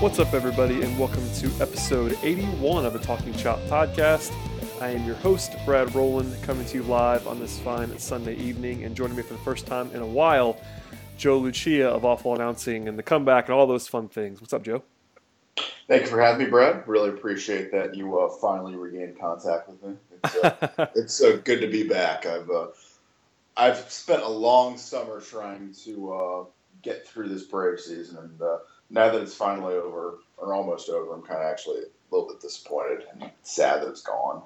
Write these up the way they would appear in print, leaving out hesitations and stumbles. What's up, everybody, and welcome to episode 81 of the Talking Chop podcast. I am your host, Brad Rowland, coming to you live on this fine Sunday evening, and joining me for the first time in a while, Joe Lucia of Awful Announcing and the Comeback and all those fun things. What's up, Joe? Thank you for having me, Brad. Really appreciate that you finally regained contact with me. It's good to be back. I've spent a long summer trying to get through this Braves season, and now that it's finally over, or almost over, I'm kind of actually a little bit disappointed and sad that it's gone.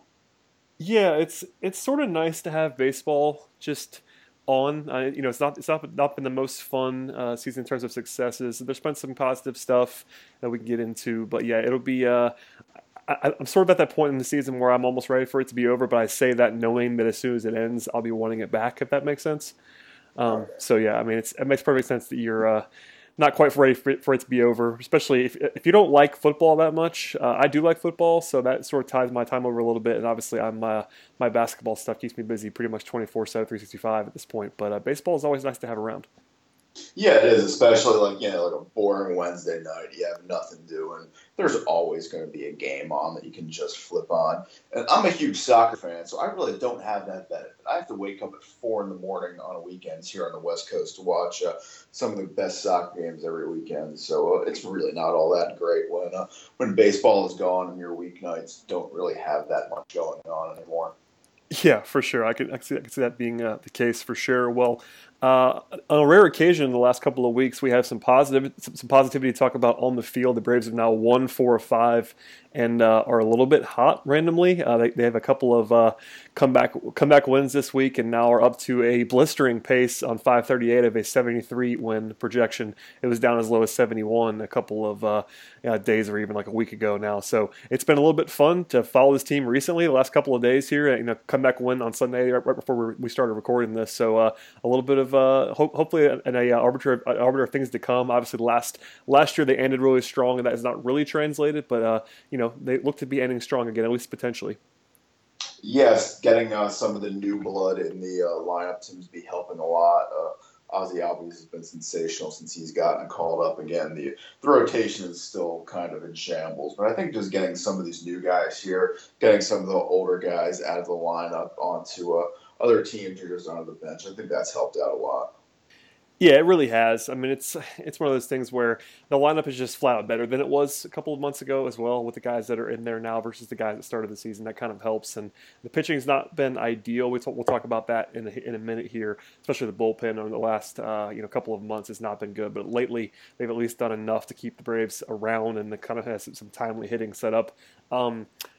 Yeah, it's sort of nice to have baseball just on. It's not been the most fun season in terms of successes. There's been some positive stuff that we can get into, but yeah, it'll be. I'm sort of at that point in the season where I'm almost ready for it to be over, but I say that knowing that as soon as it ends, I'll be wanting it back. If that makes sense. Okay. So yeah, I mean, it makes perfect sense that you're. Not quite ready for it to be over, especially if you don't like football that much. I do like football, so that sort of ties my time over a little bit. And obviously, my basketball stuff keeps me busy pretty much 24/7, 365 at this point. But baseball is always nice to have around. Yeah, it is, especially like a boring Wednesday night. You have nothing to do, and there's always going to be a game on that you can just flip on. And I'm a huge soccer fan, so I really don't have that benefit. I have to wake up at 4 in the morning on weekends here on the West Coast to watch some of the best soccer games every weekend. So it's really not all that great when baseball is gone and your weeknights don't really have that much going on anymore. Yeah, for sure. I can see that being the case for sure. Well, on a rare occasion, the last couple of weeks, we have some positivity to talk about on the field. The Braves have now won 4 of 5 and are a little bit hot randomly. They have a couple of comeback wins this week and now are up to a blistering pace on 538 of a 73 win projection. It was down as low as 71 a couple of days or even like a week ago now. So it's been a little bit fun to follow this team recently. The last couple of days here, comeback win on Sunday right before we started recording this. So a little bit of hopefully an arbiter of things to come. Obviously, last year they ended really strong, and that is not really translated, but they look to be ending strong again, at least potentially. Yes, getting some of the new blood in the lineup seems to be helping a lot. Ozzie Albies has been sensational since he's gotten called up again. The rotation is still kind of in shambles, but I think just getting some of these new guys here, getting some of the older guys out of the lineup onto other teams or just onto the bench, I think that's helped out a lot. Yeah, it really has. I mean, it's one of those things where the lineup is just flat out better than it was a couple of months ago as well, with the guys that are in there now versus the guys that started the season. That kind of helps. And the pitching's not been ideal. We'll talk about that in a minute here, especially the bullpen over the last couple of months has not been good. But lately, they've at least done enough to keep the Braves around, and they kind of has some timely hitting set up.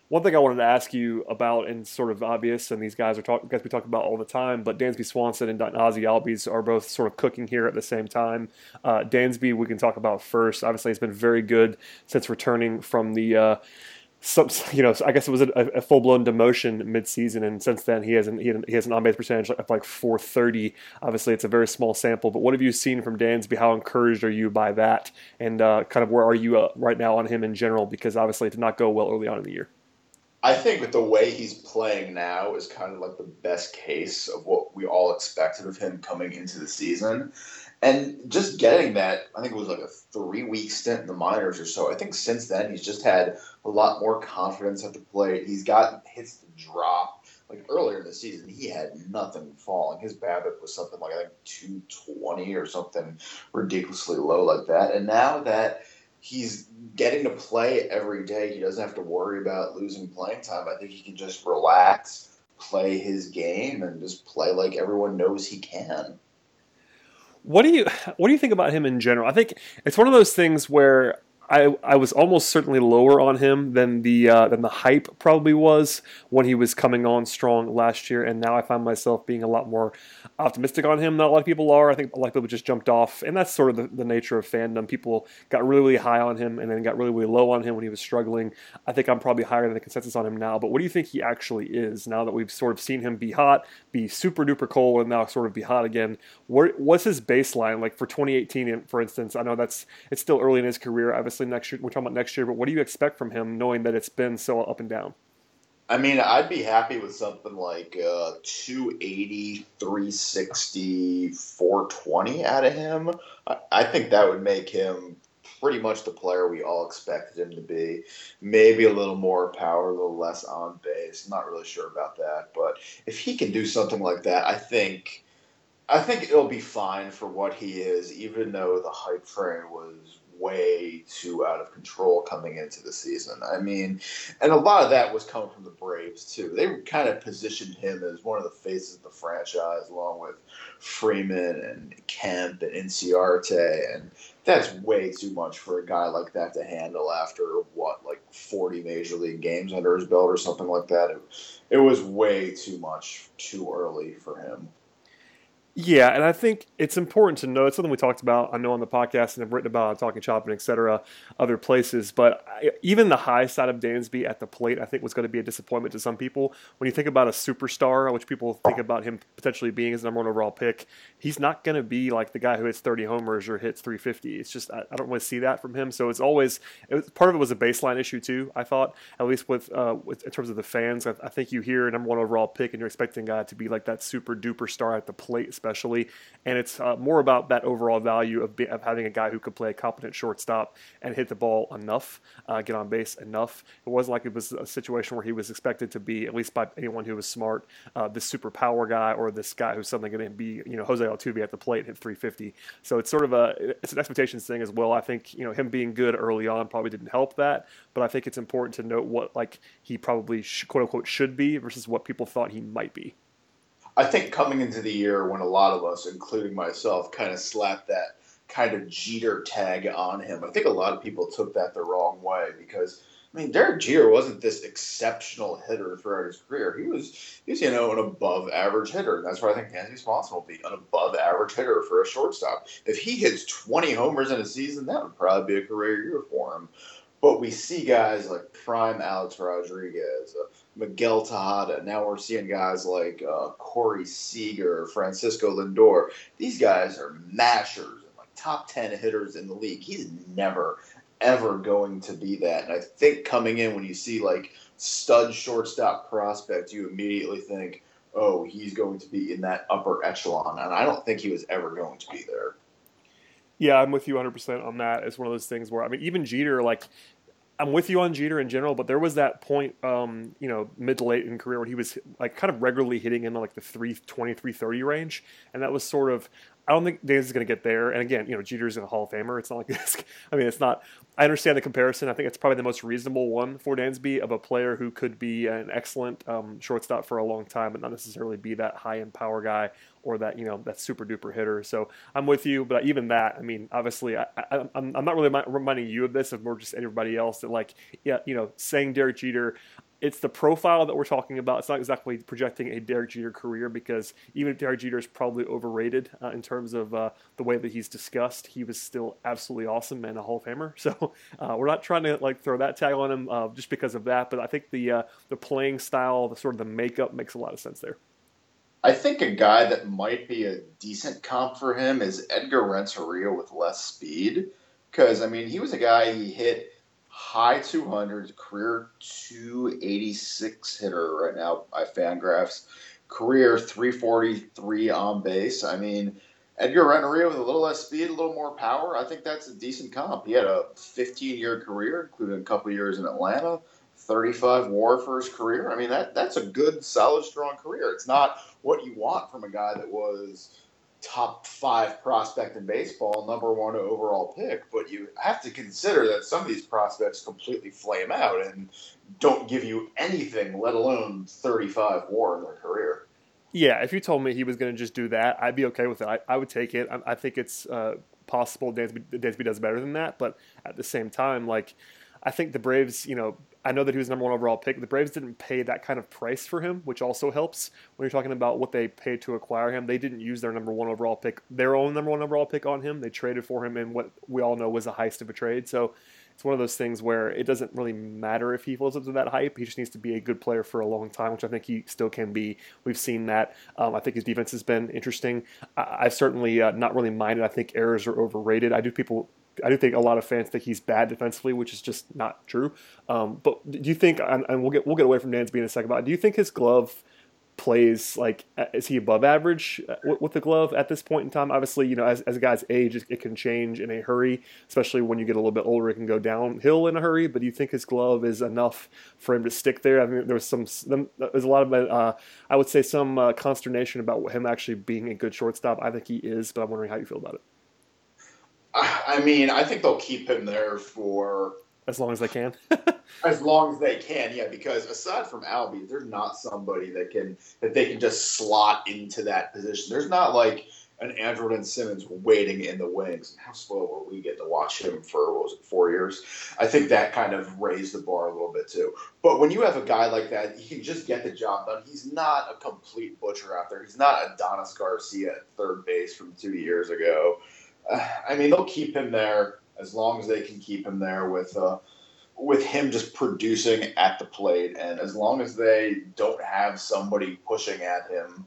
One thing I wanted to ask you about, and sort of obvious, and these guys we talk about all the time, but Dansby Swanson and Ozzie Albies are both sort of cooking here at the same time. Dansby, we can talk about first. Obviously, he's been very good since returning from the. I guess it was a full-blown demotion mid-season, and since then he has an on-base percentage of like 430. Obviously, it's a very small sample, but what have you seen from Dansby? How encouraged are you by that, and kind of where are you right now on him in general? Because obviously, it did not go well early on in the year. I think that the way he's playing now is kind of like the best case of what we all expected of him coming into the season. And just getting that, I think it was like a 3-week stint in the minors or so. I think since then he's just had a lot more confidence at the plate. He's got hits to drop. Like earlier in the season, he had nothing falling. His BABIP was something like 220 or something ridiculously low like that. And now that he's getting to play every day. He doesn't have to worry about losing playing time. I think he can just relax, play his game, and just play like everyone knows he can. What do you think about him in general? I think it's one of those things where I was almost certainly lower on him than the hype probably was when he was coming on strong last year, and now I find myself being a lot more optimistic on him. Not a lot of people are. I think a lot of people just jumped off, and that's sort of the nature of fandom. People got really, really high on him and then got really, really low on him when he was struggling. I think I'm probably higher than the consensus on him now, but what do you think he actually is now that we've sort of seen him be hot, be super-duper cold, and now sort of be hot again? What's his baseline? Like for 2018, for instance, I know it's still early in his career. Next year, we're talking about next year, but what do you expect from him knowing that it's been so up and down? I mean, I'd be happy with something like 280, 360, 420 out of him. I think that would make him pretty much the player we all expected him to be. Maybe a little more power, a little less on base. I'm not really sure about that, but if he can do something like that, I think it'll be fine for what he is, even though the hype train was way too out of control coming into the season. I mean, and a lot of that was coming from the Braves, too. They kind of positioned him as one of the faces of the franchise, along with Freeman and Kemp and Inciarte, and that's way too much for a guy like that to handle after, 40 major league games under his belt or something like that. It was way too much too early for him. Yeah, and I think it's important to know, it's something we talked about, I know, on the podcast, and I've written about on Talking Chop and et cetera, other places, but even the high side of Dansby at the plate, I think, was going to be a disappointment to some people. When you think about a superstar, which people think about him potentially being his number one overall pick, he's not going to be like the guy who hits 30 homers or hits 350. It's just, I don't really see that from him, so part of it was a baseline issue too, I thought, at least with in terms of the fans. I think you hear a number one overall pick and you're expecting a guy to be like that super-duper star at the plate, especially, and it's more about that overall value of having a guy who could play a competent shortstop and hit the ball enough, get on base enough. It wasn't like it was a situation where he was expected to be, at least by anyone who was smart, this super power guy or this guy who's suddenly going to be, Jose Altuve at the plate, hit 350. So it's sort of it's an expectations thing as well. I think him being good early on probably didn't help that, but I think it's important to note what he probably quote unquote should be versus what people thought he might be. I think coming into the year when a lot of us, including myself, kind of slapped that kind of Jeter tag on him, I think a lot of people took that the wrong way because, I mean, Derek Jeter wasn't this exceptional hitter throughout his career. He was an above-average hitter, and that's why I think Dansby Swanson will be an above-average hitter for a shortstop. If he hits 20 homers in a season, that would probably be a career year for him. But we see guys like prime Alex Rodriguez, Miguel Tejada. Now we're seeing guys like Corey Seager, Francisco Lindor. These guys are mashers and top 10 hitters in the league. He's never, ever going to be that. And I think coming in when you see stud shortstop prospect, you immediately think, oh, he's going to be in that upper echelon. And I don't think he was ever going to be there. Yeah, I'm with you 100% on that. It's one of those things where, I mean, even Jeter, I'm with you on Jeter in general, but there was that point, mid to late in career when he was kind of regularly hitting in the 320, 330 range. And that was sort of, I don't think Dansby's going to get there. And again, Jeter's a Hall of Famer. It's not like this. I mean, it's not, I understand the comparison. I think it's probably the most reasonable one for Dansby of a player who could be an excellent shortstop for a long time, but not necessarily be that high end power guy or that, that super duper hitter. So I'm with you, but even that, I mean, obviously I'm not really reminding you of this, if more just everybody else that saying Derek Jeter, it's the profile that we're talking about. It's not exactly projecting a Derek Jeter career because even if Derek Jeter is probably overrated in terms of the way that he's discussed, he was still absolutely awesome and a Hall of Famer. So we're not trying to throw that tag on him just because of that, but I think the playing style, the sort of the makeup makes a lot of sense there. I think a guy that might be a decent comp for him is Edgar Renteria with less speed because, I mean, he was a guy, he hit high 200s, career 286 hitter right now by Fangraphs, career 343 on base. I mean, Edgar Renteria with a little less speed, a little more power, I think that's a decent comp. He had a 15-year career, including a couple years in Atlanta, 35 WAR for his career. I mean, that's a good, solid, strong career. It's not what you want from a guy that was top five prospect in baseball, number one overall pick, but you have to consider that some of these prospects completely flame out and don't give you anything, let alone 35 WAR in their career. Yeah, if you told me he was going to just do that, I'd be okay with it. I would take it. I think it's possible Dansby does better than that, but at the same time, like, I think the Braves, you know, I know that he was number one overall pick. The Braves didn't pay that kind of price for him, which also helps when you're talking about what they paid to acquire him. They didn't use their number one overall pick, their own number one overall pick on him. They traded for him in what we all know was a heist of a trade. So it's one of those things where it doesn't really matter if he lives up to that hype. He just needs to be a good player for a long time, which I think he still can be. We've seen that. I think his defense has been interesting. I've certainly not really minded. I think errors are overrated. I do think a lot of fans think he's bad defensively, which is just not true. But do you think, and we'll get away from Dansby in a second, but do you think his glove plays, like, is he above average with the glove at this point in time? Obviously, you know, as a guy's age, it can change in a hurry, especially when you get a little bit older, it can go downhill in a hurry. But do you think his glove is enough for him to stick there? I mean, there's a lot of, I would say, some consternation about him actually being a good shortstop. I think he is, but I'm wondering how you feel about it. I mean, I think they'll keep him there for... as long as they can? As long as they can, yeah, because aside from Albies, there's not somebody that they can just slot into that position. There's not, like, an Andrelton Simmons waiting in the wings. How slow were we getting to watch him for, 4 years? I think that kind of raised the bar a little bit, too. But when you have a guy like that, he can just get the job done. He's not a complete butcher out there. He's not Adonis Garcia at third base from 2 years ago. I mean, they'll keep him there as long as they can keep him there with him just producing at the plate. And as long as they don't have somebody pushing at him,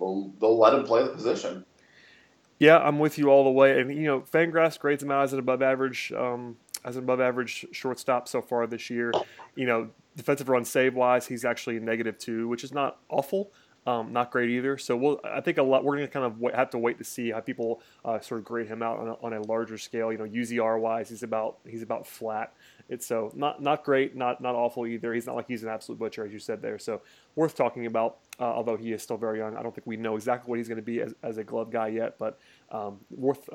they'll let him play the position. Yeah, I'm with you all the way. And, you know, Fangraphs grades him out as an above-average shortstop so far this year. You know, defensive run save-wise, he's actually a -2, which is not awful. Not great either. So I think we're going to kind of have to wait to see how people sort of grade him out on a larger scale. You know, UZR wise, he's about flat. It's so not great, not awful either. He's not like he's an absolute butcher, as you said there. So worth talking about. Although he is still very young, I don't think we know exactly what he's going to be as a glove guy yet. But worth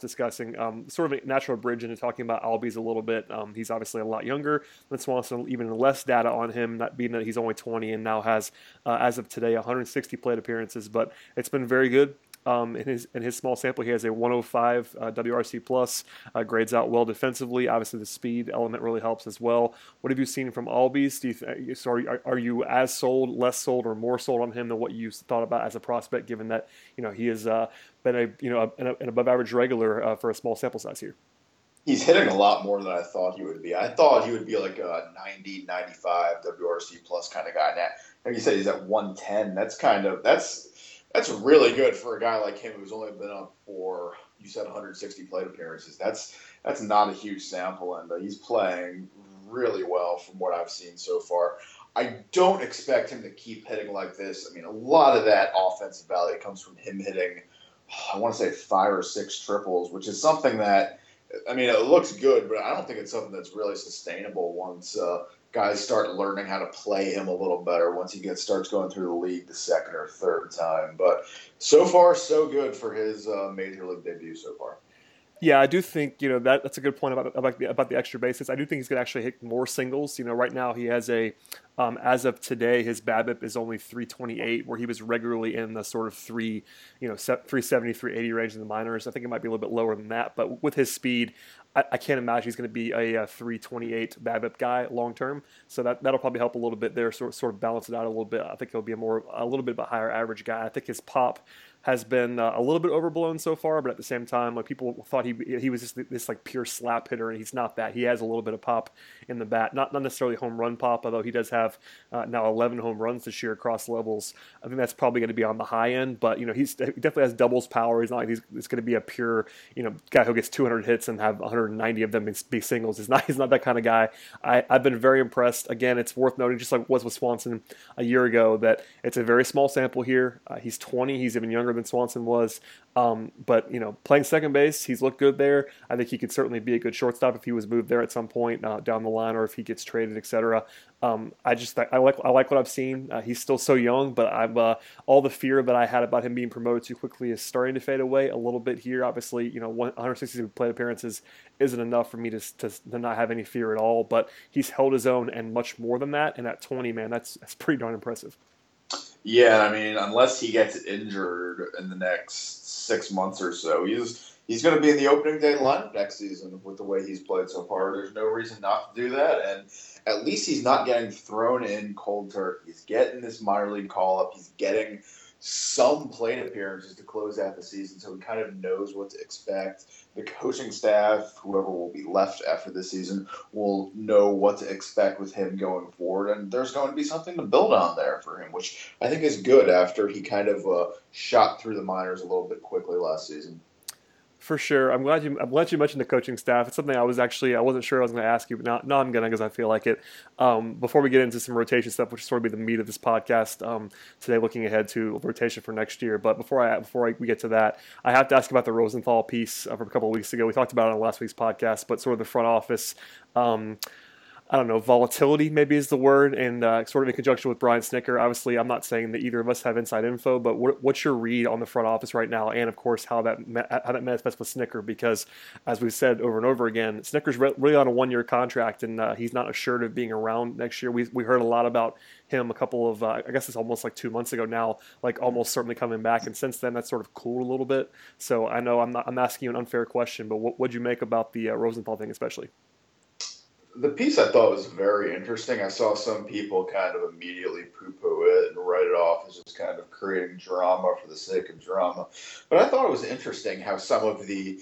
discussing. Sort of a natural bridge into talking about Albies a little bit. He's obviously a lot younger than Swanson, even less data on him, not being that he's only 20 and now has, as of today, 160 plate appearances. But it's been very good. In his small sample, he has a 105 WRC plus, grades out well defensively. Obviously, the speed element really helps as well. What have you seen from Albies? Are you as sold, less sold, or more sold on him than what you thought about as a prospect? Given that he has been an above average regular for a small sample size here. He's hitting a lot more than I thought he would be. I thought he would be like a 90, 95 WRC plus kind of guy. Now, like you said, he's at 110. That's really good for a guy like him who's only been up for, you said, 160 plate appearances. That's not a huge sample, and he's playing really well from what I've seen so far. I don't expect him to keep hitting like this. I mean, a lot of that offensive value comes from him hitting, I want to say, 5 or 6 triples, which is something that, I mean, it looks good, but I don't think it's something that's really sustainable once guys start learning how to play him a little better once he starts going through the league the second or third time. But so far, so good for his major league debut so far. Yeah, I do think that's a good point about the extra bases. I do think he's going to actually hit more singles. You know, right now he has a as of today his BABIP is only 328, where he was regularly in the sort of 370, 380 range in the minors. I think it might be a little bit lower than that, but with his speed, I can't imagine he's going to be a 328 BABIP guy long term. So that'll probably help a little bit there, sort of balance it out a little bit. I think he'll be a little bit of a higher average guy. I think his pop has been a little bit overblown so far, but at the same time, like, people thought he was just this like pure slap hitter, and he's not that. He has a little bit of pop in the bat, not necessarily home run pop, although he does have now 11 home runs this year across levels. I think that's probably going to be on the high end, but he definitely has doubles power. He's not like it's going to be a pure guy who gets 200 hits and have 190 of them be singles. He's not that kind of guy. I've been very impressed. Again, it's worth noting, just like was with Swanson a year ago, that it's a very small sample here. He's 20. He's even younger than Swanson was. But, you know, playing second base, he's looked good there. I think he could certainly be a good shortstop if he was moved there at some point down the line, or if he gets traded, etc. I like what I've seen. He's still so young, but I'm all the fear that I had about him being promoted too quickly is starting to fade away a little bit here. Obviously, you know, 160 plate appearances isn't enough for me to not have any fear at all. But he's held his own and much more than that. And at 20, man, that's pretty darn impressive. Yeah, I mean, unless he gets injured in the next 6 months or so, he's going to be in the opening day lineup next season with the way he's played so far. There's no reason not to do that, and at least he's not getting thrown in cold turkey. He's getting this minor league call-up. He's getting some plate appearances to close out the season, so he kind of knows what to expect. The coaching staff, whoever will be left after this season, will know what to expect with him going forward, and there's going to be something to build on there for him, which I think is good after he kind of shot through the minors a little bit quickly last season. For sure. I'm glad you mentioned the coaching staff. It's something I wasn't sure I was going to ask you, but now I'm going to because I feel like it. Before we get into some rotation stuff, which is sort of be the meat of this podcast today, looking ahead to rotation for next year. But before we get to that, I have to ask about the Rosenthal piece from a couple of weeks ago. We talked about it on last week's podcast, but sort of the front office, I don't know, volatility maybe is the word, and sort of in conjunction with Brian Snitker. Obviously, I'm not saying that either of us have inside info, but what's your read on the front office right now, and of course how that manifests with Snitker? Because as we've said over and over again, Snitker's really on a one-year contract, and he's not assured of being around next year. We heard a lot about him a couple of I guess it's almost like 2 months ago now, like almost certainly coming back, and since then that's sort of cooled a little bit. So I know I'm asking you an unfair question, but what would you make about the Rosenthal thing especially? The piece I thought was very interesting. I saw some people kind of immediately poo-poo it and write it off as just kind of creating drama for the sake of drama. But I thought it was interesting how some of the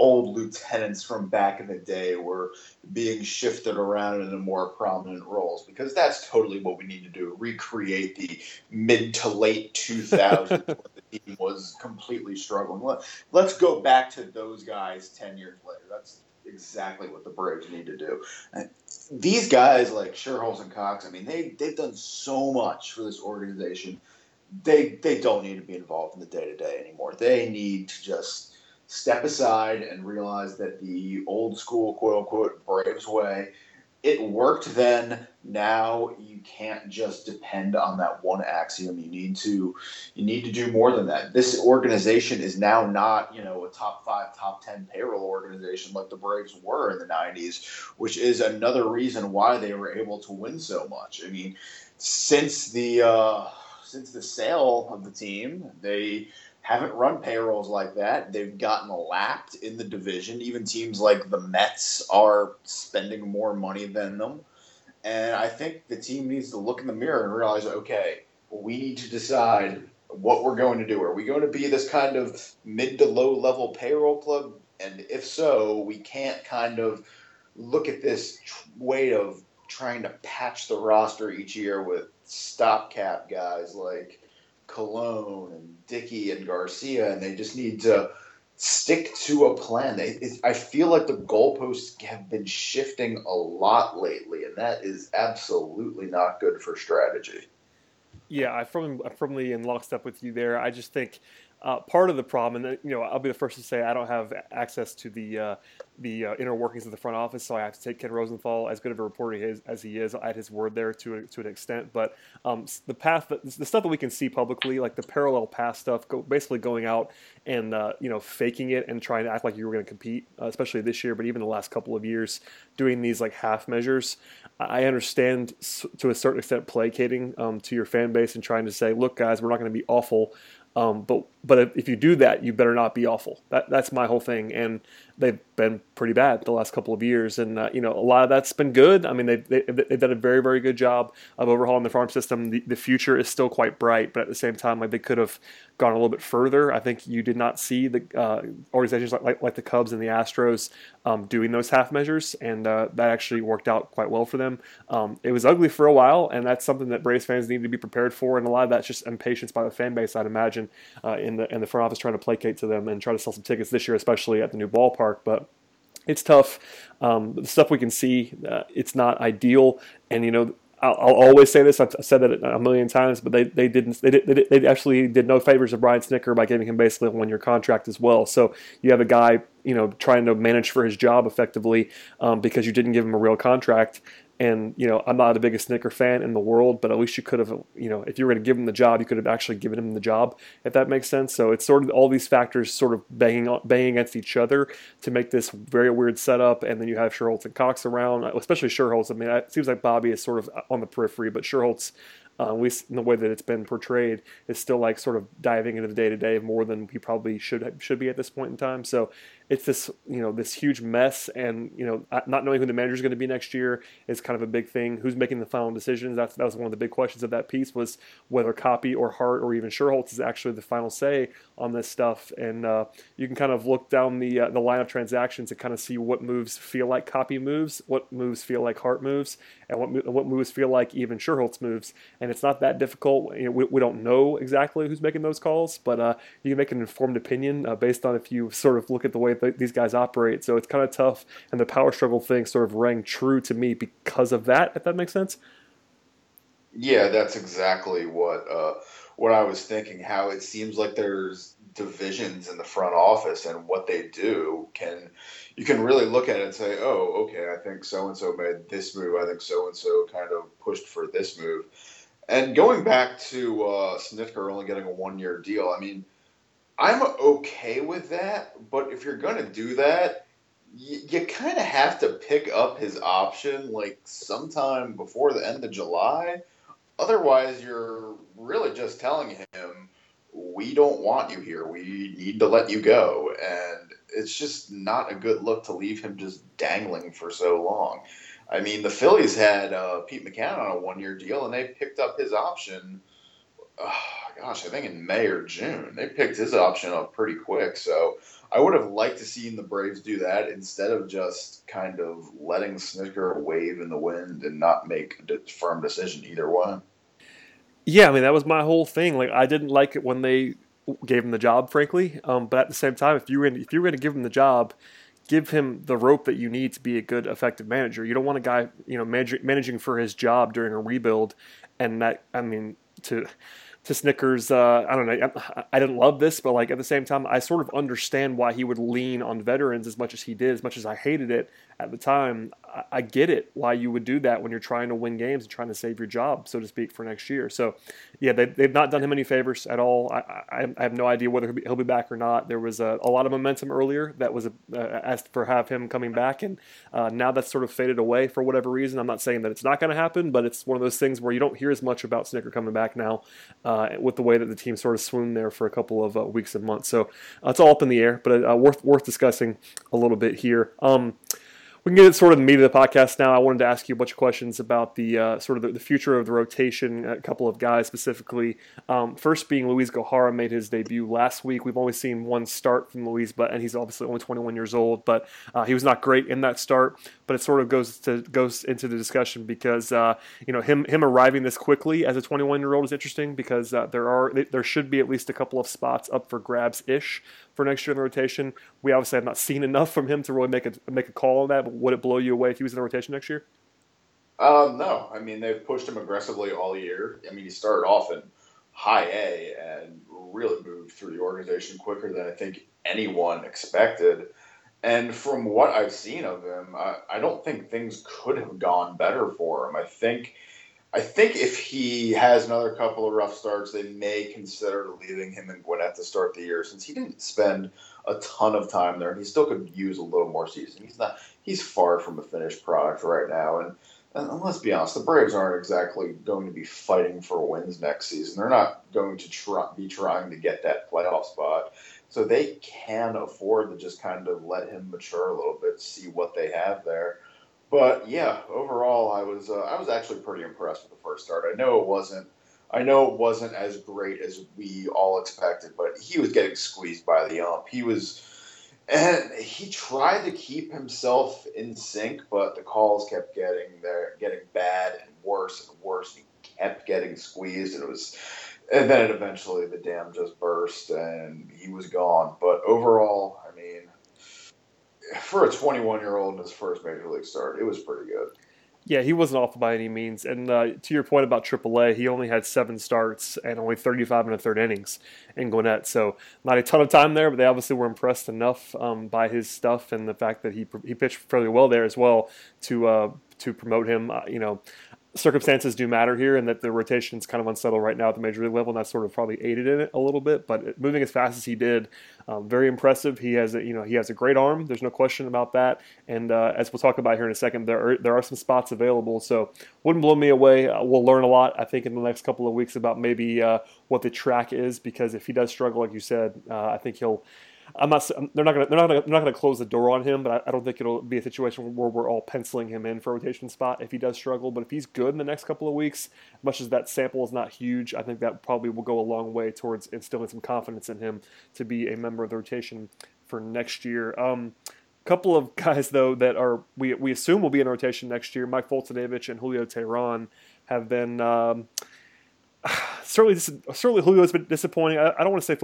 old lieutenants from back in the day were being shifted around into more prominent roles, because that's totally what we need to do, recreate the mid to late 2000s when the team was completely struggling. Let's go back to those guys 10 years later. That's exactly what the Braves need to do. And these guys like Schuerholz and Cox, I mean, they've done so much for this organization. They don't need to be involved in the day-to-day anymore. They need to just step aside and realize that the old school, quote-unquote, Braves way, it worked then. Now you can't just depend on that one axiom. You need to do more than that. This organization is now not, a top 5, top 10 payroll organization like the Braves were in the 90s, which is another reason why they were able to win so much. I mean, since the sale of the team, they haven't run payrolls like that. They've gotten lapped in the division. Even teams like the Mets are spending more money than them. And I think the team needs to look in the mirror and realize, okay, we need to decide what we're going to do. Are we going to be this kind of mid to low level payroll club? And if so, we can't kind of look at this way of trying to patch the roster each year with stopgap guys like Cologne and Dickey and Garcia, and they just need to stick to a plan. I feel like the goalposts have been shifting a lot lately, and that is absolutely not good for strategy. Yeah, I'm firmly in lockstep with you there. I just think part of the problem, and I'll be the first to say I don't have access to the inner workings of the front office, so I have to take Ken Rosenthal, as good of a reporter as he is, at his word there to an extent. But the stuff that we can see publicly, like the parallel path stuff, basically going out and faking it and trying to act like you were going to compete, especially this year, but even the last couple of years, doing these like half measures. I understand to a certain extent placating to your fan base and trying to say, look, guys, we're not going to be awful. But if you do that, you better not be awful. That's my whole thing, and they've been pretty bad the last couple of years. And a lot of that's been good. I mean, they've done a very, very good job of overhauling the farm system. The future is still quite bright, but at the same time, like, they could have gone a little bit further. I think you did not see the organizations like the Cubs and the Astros doing those half measures, and that actually worked out quite well for them. It was ugly for a while, and that's something that Braves fans need to be prepared for. And a lot of that's just impatience by the fan base, I'd imagine. In the front office trying to placate to them and try to sell some tickets this year, especially at the new ballpark. But it's tough. The stuff we can see, it's not ideal. And, I'll always say this. I've said that a million times, but they actually did no favors to Brian Snitker by giving him basically a one-year contract as well. So you have a guy, you know, trying to manage for his job effectively because you didn't give him a real contract. And, you know, I'm not the biggest Snitker fan in the world, but at least you could have, you know, if you were going to give him the job, you could have actually given him the job, if that makes sense. So it's sort of all these factors sort of banging against each other to make this very weird setup. And then you have Schuerholz and Cox around, especially Schuerholz. I mean, it seems like Bobby is sort of on the periphery, but Schuerholz, at least in the way that it's been portrayed, is still like sort of diving into the day-to-day more than he probably should be at this point in time. So it's this, you know, this huge mess, and, you know, not knowing who the manager is going to be next year is kind of a big thing. Who's making the final decisions? That was one of the big questions of that piece, was whether Coppy or Hart or even Schuerholz is actually the final say on this stuff. And you can kind of look down the line of transactions and kind of see what moves feel like Coppy moves, what moves feel like Hart moves, and what moves feel like even Schuerholz moves. And it's not that difficult. You know, we don't know exactly who's making those calls, but you can make an informed opinion based on if you sort of look at the way these guys operate. So it's kind of tough, and the power struggle thing sort of rang true to me because of that, if that makes sense. Yeah, that's exactly what I was thinking, how it seems like there's divisions in the front office, and what they do you can really look at it and say, oh, okay, I think so-and-so made this move. I think so-and-so kind of pushed for this move. And going back to Snitker only getting a one-year deal, I mean, I'm okay with that, but if you're going to do that, you kind of have to pick up his option like sometime before the end of July. Otherwise, you're really just telling him, we don't want you here. We need to let you go. And it's just not a good look to leave him just dangling for so long. I mean, the Phillies had Pete McCann on a one-year deal, and they picked up his option, I think in May or June. They picked his option up pretty quick. So I would have liked to see the Braves do that instead of just kind of letting Snitker wave in the wind and not make a firm decision either way. Yeah, I mean, that was my whole thing. Like, I didn't like it when they gave him the job, frankly. But at the same time, if you were going to give him the job, give him the rope that you need to be a good, effective manager. You don't want a guy, you know, managing for his job during a rebuild. And that, I mean, to Snitker's, I don't know, I didn't love this, but like at the same time, I sort of understand why he would lean on veterans as much as he did, as much as I hated it at the time. I get it, why you would do that when you're trying to win games and trying to save your job, so to speak, for next year. So, yeah, they've not done him any favors at all. I have no idea whether he'll be back or not. There was a lot of momentum earlier that was asked for have him coming back, and now that's sort of faded away for whatever reason. I'm not saying that it's not going to happen, but it's one of those things where you don't hear as much about Snitker coming back now with the way that the team sort of swooned there for a couple of weeks and months. So it's all up in the air, but worth discussing a little bit here. We can get it sort of the meat of the podcast now. I wanted to ask you a bunch of questions about the sort of the future of the rotation, a couple of guys specifically. First being Luis Gohara made his debut last week. We've only seen one start from Luis, and he's obviously only 21 years old, but he was not great in that start. But it sort of goes into the discussion because you know him arriving this quickly as a 21-year-old is interesting because there should be at least a couple of spots up for grabs ish for next year in the rotation. We obviously have not seen enough from him to really make a call on that, but would it blow you away if he was in the rotation next year? No. I mean, they've pushed him aggressively all year. I mean, he started off in high A and really moved through the organization quicker than I think anyone expected. And from what I've seen of him, I don't think things could have gone better for him. I think if he has another couple of rough starts, they may consider leaving him in Gwinnett to start the year, since he didn't spend a ton of time there, and he still could use a little more season. He's far from a finished product right now, and let's be honest, the Braves aren't exactly going to be fighting for wins next season. They're not going to be trying to get that playoff spot, so they can afford to just kind of let him mature a little bit, see what they have there. But yeah, overall, I was actually pretty impressed with the first start. I know it wasn't as great as we all expected, but he was getting squeezed by the ump. And he tried to keep himself in sync, but the calls kept getting bad and worse. He kept getting squeezed, and then eventually the dam just burst and he was gone. But overall, I mean, for a 21-year-old in his first major league start, it was pretty good. Yeah, he wasn't awful by any means. And to your point about AAA, he only had 7 starts and only 35 and a third innings in Gwinnett. So not a ton of time there, but they obviously were impressed enough by his stuff and the fact that he pitched fairly well there as well to promote him. Circumstances do matter here, and that the rotation's kind of unsettled right now at the major league level, and that sort of probably aided in it a little bit. But moving as fast as he did, very impressive. He has a great arm. There's no question about that. And as we'll talk about here in a second, there are some spots available. So wouldn't blow me away. We'll learn a lot, I think, in the next couple of weeks about maybe what the track is, because if he does struggle, like you said, I think he'll. They're not going to close the door on him, but I don't think it'll be a situation where we're all penciling him in for a rotation spot if he does struggle. But if he's good in the next couple of weeks, much as that sample is not huge, I think that probably will go a long way towards instilling some confidence in him to be a member of the rotation for next year. Couple of guys though that we assume will be in rotation next year, Mike Foltynewicz and Julio Teherán, have been. Certainly Julio's been disappointing. I don't want to say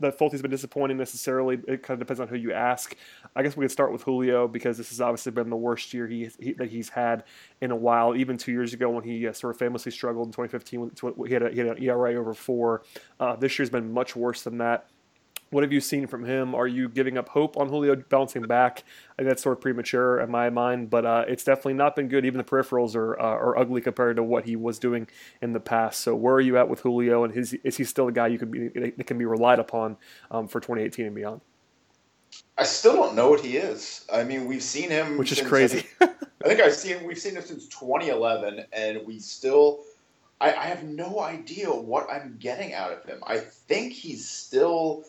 that Folty's been disappointing necessarily. It kind of depends on who you ask. I guess we could start with Julio, because this has obviously been the worst year that he's had in a while. Even 2 years ago when he sort of famously struggled in 2015, he had an ERA over 4. This year's been much worse than that. What have you seen from him? Are you giving up hope on Julio bouncing back? That's sort of premature in my mind, but it's definitely not been good. Even the peripherals are ugly compared to what he was doing in the past. So where are you at with Julio, and is he still a guy that can be relied upon for 2018 and beyond? I still don't know what he is. I mean, we've seen him, which is crazy. We've seen him since 2011, and we still. I have no idea what I'm getting out of him. I think he's still.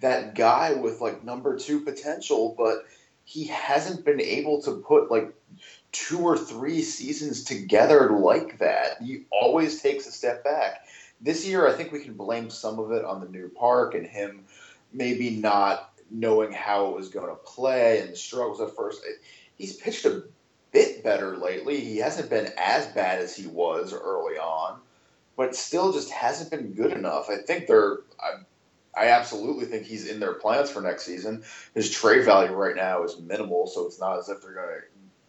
That guy with like number 2 potential, but he hasn't been able to put like 2 or 3 seasons together like that. He always takes a step back. This year, I think we can blame some of it on the new park and him maybe not knowing how it was going to play and struggles at first. He's pitched a bit better lately. He hasn't been as bad as he was early on, but still just hasn't been good enough. I absolutely think he's in their plans for next season. His trade value right now is minimal, so it's not as if they're going to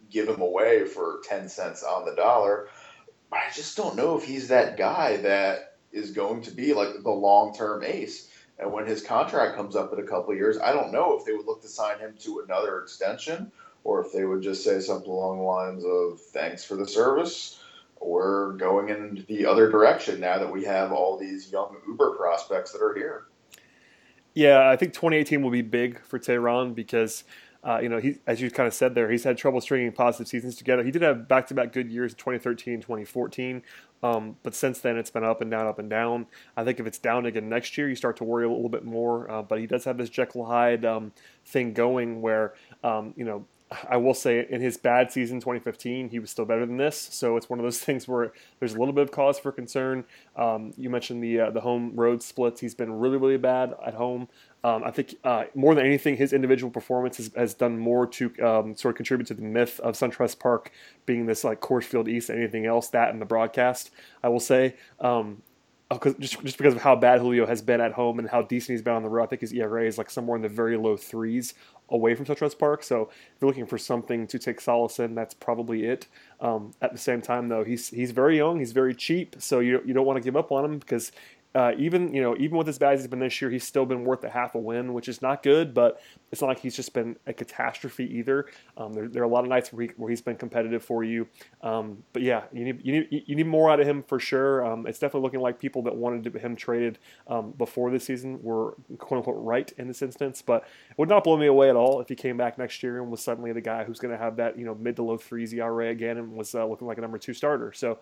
give him away for 10 cents on the dollar. But I just don't know if he's that guy that is going to be like the long-term ace. And when his contract comes up in a couple of years, I don't know if they would look to sign him to another extension, or if they would just say something along the lines of, thanks for the service. We're going in the other direction now that we have all these young Uber prospects that are here. Yeah, I think 2018 will be big for Teherán because, he, as you kind of said there, he's had trouble stringing positive seasons together. He did have back-to-back good years in 2013 and 2014, but since then it's been up and down, up and down. I think if it's down again next year, you start to worry a little bit more, but he does have this Jekyll Hyde thing going where, I will say in his bad season, 2015, he was still better than this. So it's one of those things where there's a little bit of cause for concern. You mentioned the home road splits. He's been really, really bad at home. I think more than anything, his individual performance has done more to sort of contribute to the myth of SunTrust Park being this like Coors Field East than anything else, that and the broadcast, I will say. Just because of how bad Julio has been at home and how decent he's been on the road, I think his ERA is like somewhere in the very low 3s away from SunTrust Park. So if you're looking for something to take solace in, that's probably it. At the same time, though, he's very young, he's very cheap, so you don't want to give up on him because. Even with as bad as he's been this year, he's still been worth a half a win, which is not good, but it's not like he's just been a catastrophe either. There are a lot of nights where he's been competitive for you. But yeah, you need more out of him for sure. It's definitely looking like people that wanted him traded before this season were quote-unquote right in this instance, but it would not blow me away at all if he came back next year and was suddenly the guy who's going to have that mid to low 3s ERA again and was looking like a number 2 starter. So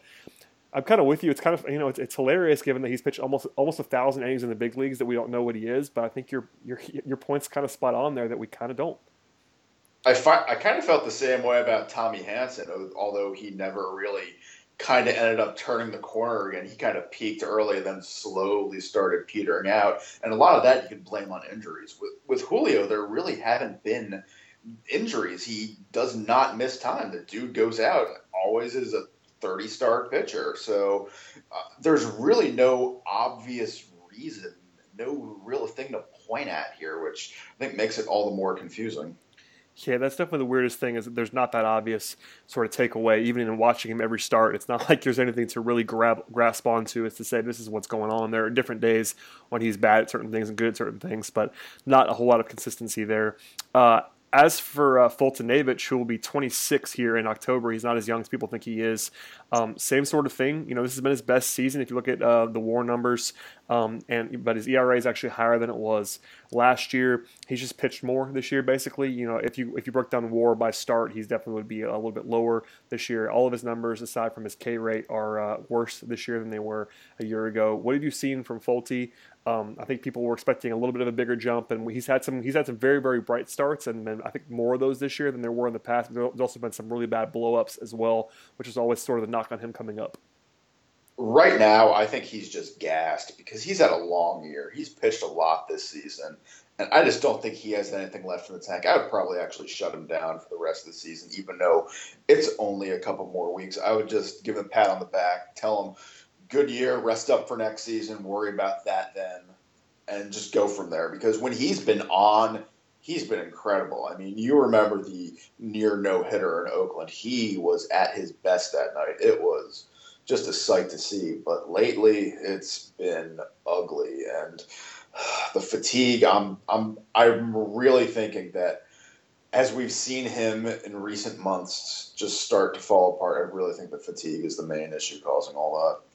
I'm kind of with you. It's kind of it's hilarious given that he's pitched almost 1,000 innings in the big leagues that we don't know what he is. But I think your point's kind of spot on there that we kind of don't. I kind of felt the same way about Tommy Hansen, although he never really kind of ended up turning the corner again. He kind of peaked early, then slowly started petering out, and a lot of that you could blame on injuries. With Julio, there really haven't been injuries. He does not miss time. The dude goes out, always is a 30-start pitcher. So there's really no obvious reason, no real thing to point at here, which I think makes it all the more confusing. Yeah, that's definitely the weirdest thing is that there's not that obvious sort of takeaway. Even in watching him every start, it's not like there's anything to really grasp onto. It's to say this is what's going on. There are different days when he's bad at certain things and good at certain things, but not a whole lot of consistency there. As for Foltynewicz, who will be 26 here in October, he's not as young as people think he is. Same sort of thing. You know, this has been his best season if you look at the WAR numbers, but his ERA is actually higher than it was last year. He's just pitched more this year, basically. You know, if you broke down WAR by start, he's definitely would be a little bit lower this year. All of his numbers, aside from his K rate, are worse this year than they were a year ago. What have you seen from Folty? I think people were expecting a little bit of a bigger jump, and he's had some very, very bright starts, and then I think more of those this year than there were in the past. There's also been some really bad blow-ups as well, which is always sort of the knock on him coming up. Right now, I think he's just gassed because he's had a long year. He's pitched a lot this season, and I just don't think he has anything left in the tank. I would probably actually shut him down for the rest of the season, even though it's only a couple more weeks. I would just give him a pat on the back, tell him, good year, rest up for next season, worry about that then, and just go from there. Because when he's been on, he's been incredible. I mean, you remember the near no-hitter in Oakland. He was at his best that night. It was just a sight to see. But lately, it's been ugly. And the fatigue, I'm really thinking that as we've seen him in recent months just start to fall apart, I really think the fatigue is the main issue causing all that.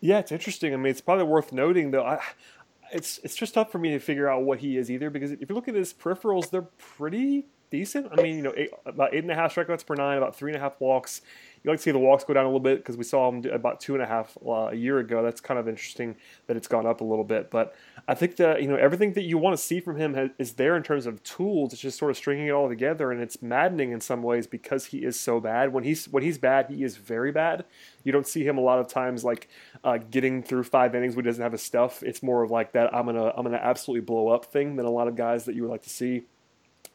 Yeah, it's interesting. I mean, it's probably worth noting, though. It's just tough for me to figure out what he is either, because if you look at his peripherals, they're pretty decent. I mean, you know, about 8.5 strikeouts per nine, about 3.5 walks. You like to see the walks go down a little bit because we saw him do about 2.5 a year ago. That's kind of interesting that it's gone up a little bit. But I think that, you know, everything that you want to see from him is there in terms of tools. It's just sort of stringing it all together, and it's maddening in some ways because he is so bad. When he's bad, he is very bad. You don't see him a lot of times like getting through 5 innings when he doesn't have his stuff. It's more of like that I'm gonna absolutely blow up thing than a lot of guys that you would like to see.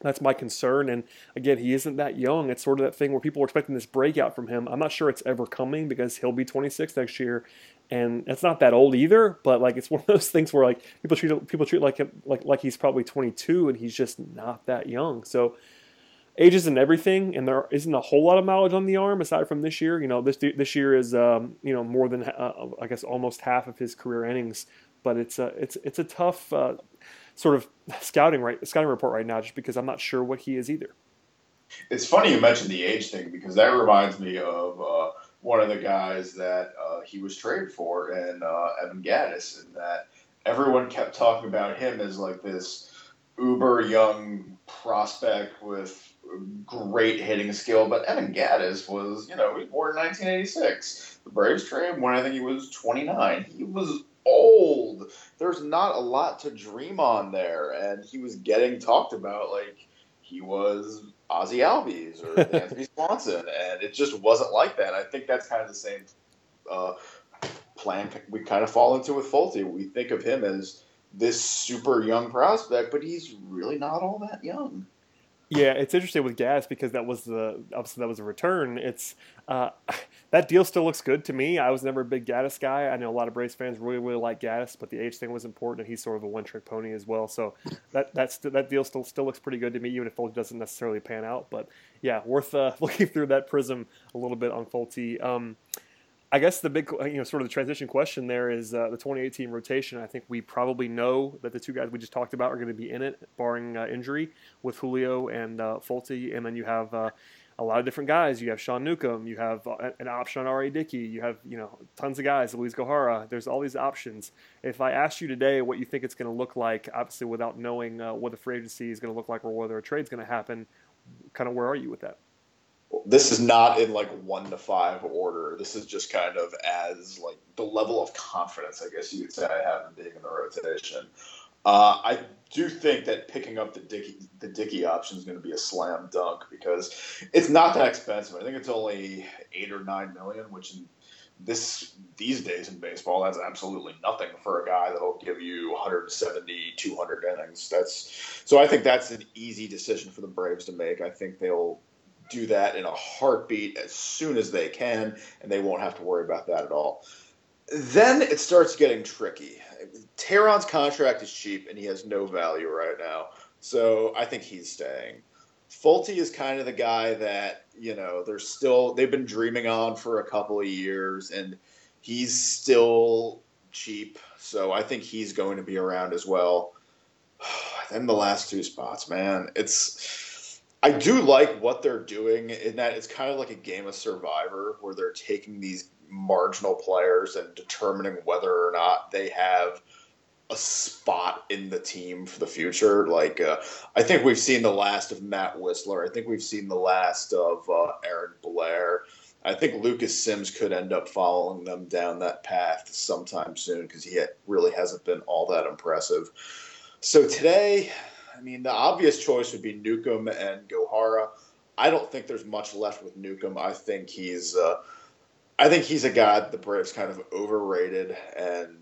That's my concern, and again, he isn't that young. It's sort of that thing where people are expecting this breakout from him. I'm not sure it's ever coming because he'll be 26 next year, and it's not that old either. But like, it's one of those things where like people treat like him like he's probably 22, and he's just not that young. So age isn't everything, and there isn't a whole lot of mileage on the arm aside from this year. You know, this year is you know, more than I guess almost half of his career innings. But it's a tough sort of scouting report right now, just because I'm not sure what he is either. It's funny you mentioned the age thing because that reminds me of one of the guys that he was traded for, and Evan Gaddis, and that everyone kept talking about him as like this uber young prospect with great hitting skill. But Evan Gaddis was, you know, he was born in 1986. The Braves traded him when I think he was 29. He was old. There's not a lot to dream on there, and he was getting talked about like he was Ozzie Albies or Dansby Swanson, and it just wasn't like that. I think that's kind of the same plan we kind of fall into with Folty. We think of him as this super young prospect, but he's really not all that young. Yeah, it's interesting with Gaddis because that was the return. It's that deal still looks good to me. I was never a big Gaddis guy. I know a lot of Braves fans really, really like Gaddis, but the age thing was important, and he's sort of a one-trick pony as well. So that deal still looks pretty good to me, even if Folty doesn't necessarily pan out. But yeah, worth looking through that prism a little bit on Folty. I guess the big, you know, sort of the transition question there is the 2018 rotation. I think we probably know that the two guys we just talked about are going to be in it, barring injury, with Julio and Folty. And then you have a lot of different guys. You have Sean Newcomb. You have an option on R.A. Dickey. You have, you know, tons of guys. Luis Gohara. There's all these options. If I asked you today what you think it's going to look like, obviously without knowing what the free agency is going to look like or whether a trade's going to happen, kind of where are you with that? This is not in like 1 to 5 order. This is just kind of as like the level of confidence, I guess you could say, I have in being in the rotation. I do think that picking up the Dickey option is going to be a slam dunk because it's not that expensive. I think it's only $8 or $9 million, which in these days in baseball, that's absolutely nothing for a guy that'll give you 170, 200 innings. So I think that's an easy decision for the Braves to make. I think they'll do that in a heartbeat as soon as they can, and they won't have to worry about that at all. Then it starts getting tricky. Teherán's contract is cheap, and he has no value right now, so I think he's staying. Folty is kind of the guy that, you know, they've been dreaming on for a couple of years, and he's still cheap. So I think he's going to be around as well. Then the last two spots, man, I do like what they're doing in that it's kind of like a game of Survivor where they're taking these marginal players and determining whether or not they have a spot in the team for the future. Like, I think we've seen the last of Matt Wisler. I think we've seen the last of Aaron Blair. I think Lucas Sims could end up following them down that path sometime soon because he really hasn't been all that impressive. So today, I mean, the obvious choice would be Newcomb and Gohara. I don't think there's much left with Newcomb. I think he's a guy that the Braves kind of overrated, and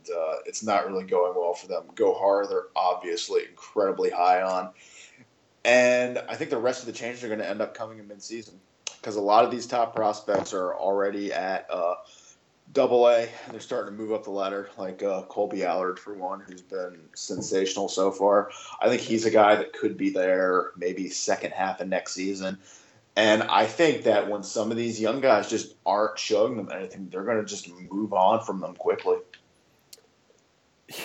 it's not really going well for them. Gohara, they're obviously incredibly high on. And I think the rest of the changes are going to end up coming in mid-season because a lot of these top prospects are already at Double-A, and they're starting to move up the ladder, like Colby Allard, for one, who's been sensational so far. I think he's a guy that could be there maybe second half of next season. And I think that when some of these young guys just aren't showing them anything, they're going to just move on from them quickly.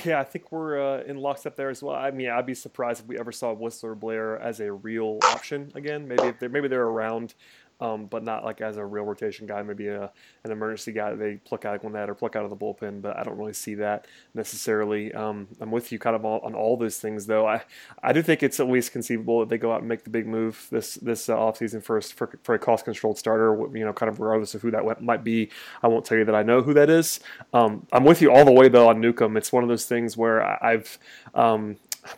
Yeah, I think we're in lockstep there as well. I mean, I'd be surprised if we ever saw Whistler Blair as a real option again. Maybe they're around, but not like as a real rotation guy. Maybe an emergency guy that they pluck out one head or pluck out of the bullpen, but I don't really see that necessarily. I'm with you kind of on all those things, though. I do think it's at least conceivable that they go out and make the big move this offseason for a cost-controlled starter, you know, kind of regardless of who that might be. I won't tell you that I know who that is. I'm with you all the way, though, on Newcomb. It's one of those things where I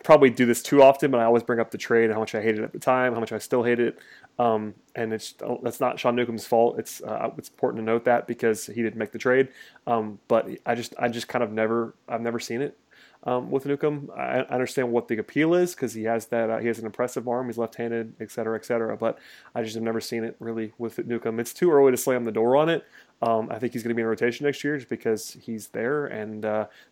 probably do this too often, but I always bring up the trade and how much I hated it at the time, how much I still hate it. And that's not Sean Newcomb's fault. It's important to note that because he didn't make the trade. But I just kind of I've never seen it with Newcomb. I understand what the appeal is because he has that he has an impressive arm. He's left-handed, et cetera. But I just have never seen it really with Newcomb. It's too early to slam the door on it. I think he's going to be in rotation next year just because he's there, and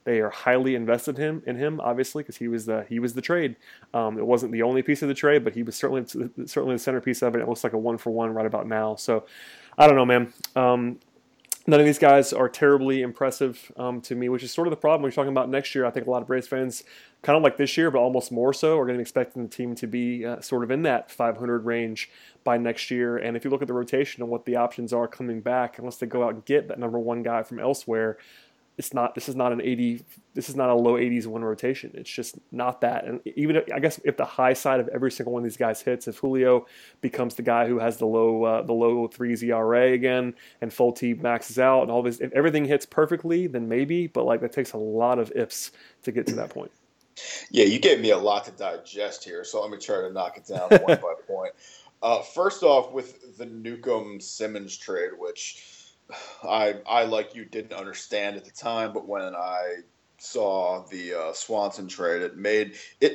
they are highly invested in him, obviously, because he was the trade. It wasn't the only piece of the trade, but he was certainly the centerpiece of it. It looks like a 1-for-1 right about now. So, I don't know, man. None of these guys are terribly impressive to me, which is sort of the problem when you're talking about next year. I think a lot of Braves fans, kind of like this year, but almost more so, are going to be expecting the team to be sort of in that 500 range by next year. And if you look at the rotation and what the options are coming back, unless they go out and get that number one guy from elsewhere, this is not a low 80s win rotation. It's just not that. And even if, I guess if the high side of every single one of these guys hits, if Julio becomes the guy who has the low 3s ERA again, and Folty maxes out, and all this, if everything hits perfectly, then maybe. But like that takes a lot of ifs to get to that point. Yeah, you gave me a lot to digest here, so let me try to knock it down point by point. First off, with the Newcomb-Simmons trade, which I like you didn't understand at the time, but when I saw the Swanson trade, it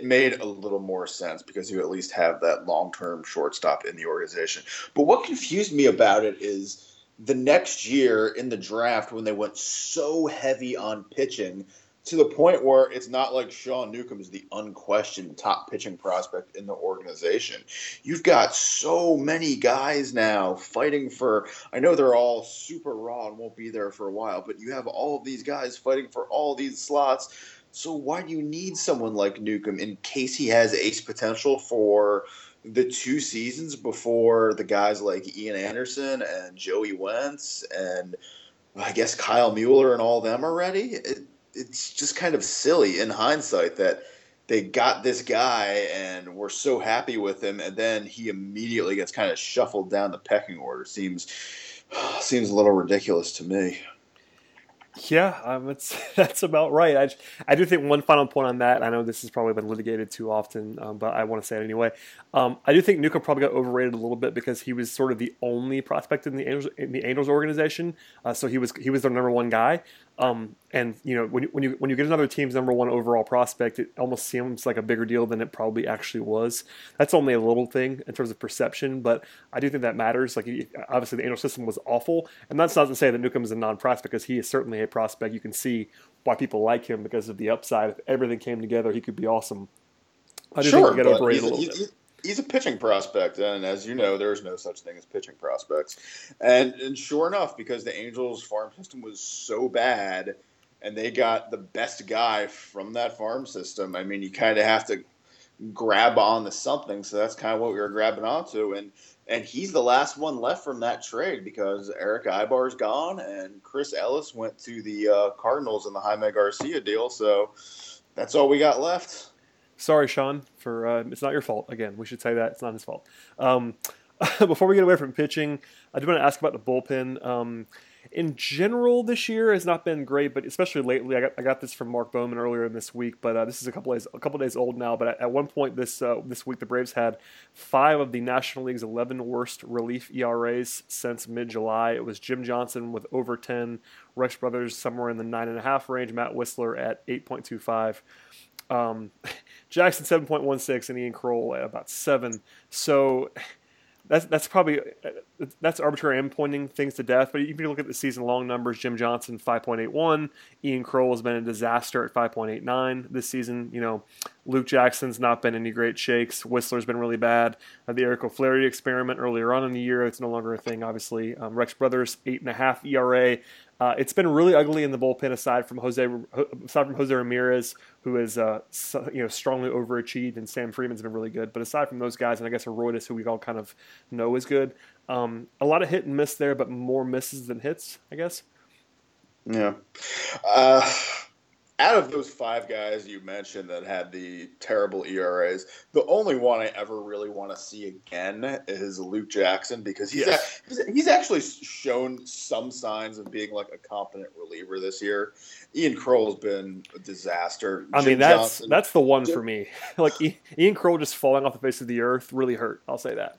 made a little more sense because you at least have that long-term shortstop in the organization. But what confused me about it is the next year in the draft when they went so heavy on pitching to the point where it's not like Sean Newcomb is the unquestioned top pitching prospect in the organization. You've got so many guys now fighting for – I know they're all super raw and won't be there for a while, but you have all of these guys fighting for all these slots. So why do you need someone like Newcomb in case he has ace potential for the two seasons before the guys like Ian Anderson and Joey Wentz and I guess Kyle Mueller and all them already? It's just kind of silly in hindsight that they got this guy and we're so happy with him, and then he immediately gets kind of shuffled down the pecking order. Seems a little ridiculous to me. Yeah, that's about right. I do think one final point on that. I know this has probably been litigated too often, but I want to say it anyway. I do think Newcomb probably got overrated a little bit because he was sort of the only prospect in the Angels organization. So he was their number one guy. And you know, when you get another team's number one overall prospect, it almost seems like a bigger deal than it probably actually was. That's only a little thing in terms of perception, but I do think that matters. Like obviously the Angel system was awful, and that's not to say that Newcomb is a non-prospect because he is certainly a prospect. You can see why people like him because of the upside. If everything came together, he could be awesome. I do think he got overrated a little bit. He's a pitching prospect, and as you know, there is no such thing as pitching prospects. And sure enough, because the Angels' farm system was so bad, and they got the best guy from that farm system, I mean, you kind of have to grab onto something, so that's kind of what we were grabbing onto. And he's the last one left from that trade because Eric Ibar's gone, and Chris Ellis went to the Cardinals in the Jaime Garcia deal, so that's all we got left. Sorry, Sean, for it's not your fault. Again, we should say that. It's not his fault. Before we get away from pitching, I do want to ask about the bullpen. In general, this year has not been great, but especially lately. I got this from Mark Bowman earlier in this week, but this is a couple days old now. But at one point this week, the Braves had 5 of the National League's 11 worst relief ERAs since mid-July. It was Jim Johnson with over 10, Rex Brothers somewhere in the 9.5 range, Matt Wisler at 8.25. Jackson 7.16 and Ian Kroll at about 7. So that's probably arbitrary and pointing things to death. But if you look at the season long numbers, Jim Johnson 5.81, Ian Kroll has been a disaster at 5.89 this season. You know, Luke Jackson's not been any great shakes. Whistler's been really bad. The Eric O'Flaherty experiment earlier on in the year, it's no longer a thing, obviously. Rex Brothers 8.5 ERA. It's been really ugly in the bullpen, aside from Jose Ramirez, who is strongly overachieved, and Sam Freeman's been really good. But aside from those guys, and I guess Heroides, who we all kind of know is good, a lot of hit and miss there, but more misses than hits, I guess. Yeah. Out of those 5 guys you mentioned that had the terrible ERAs, the only one I ever really want to see again is Luke Jackson, because he's actually shown some signs of being like a competent reliever this year. Ian Kroll's been a disaster. That's the one for me. Like Ian Kroll just falling off the face of the earth really hurt. I'll say that.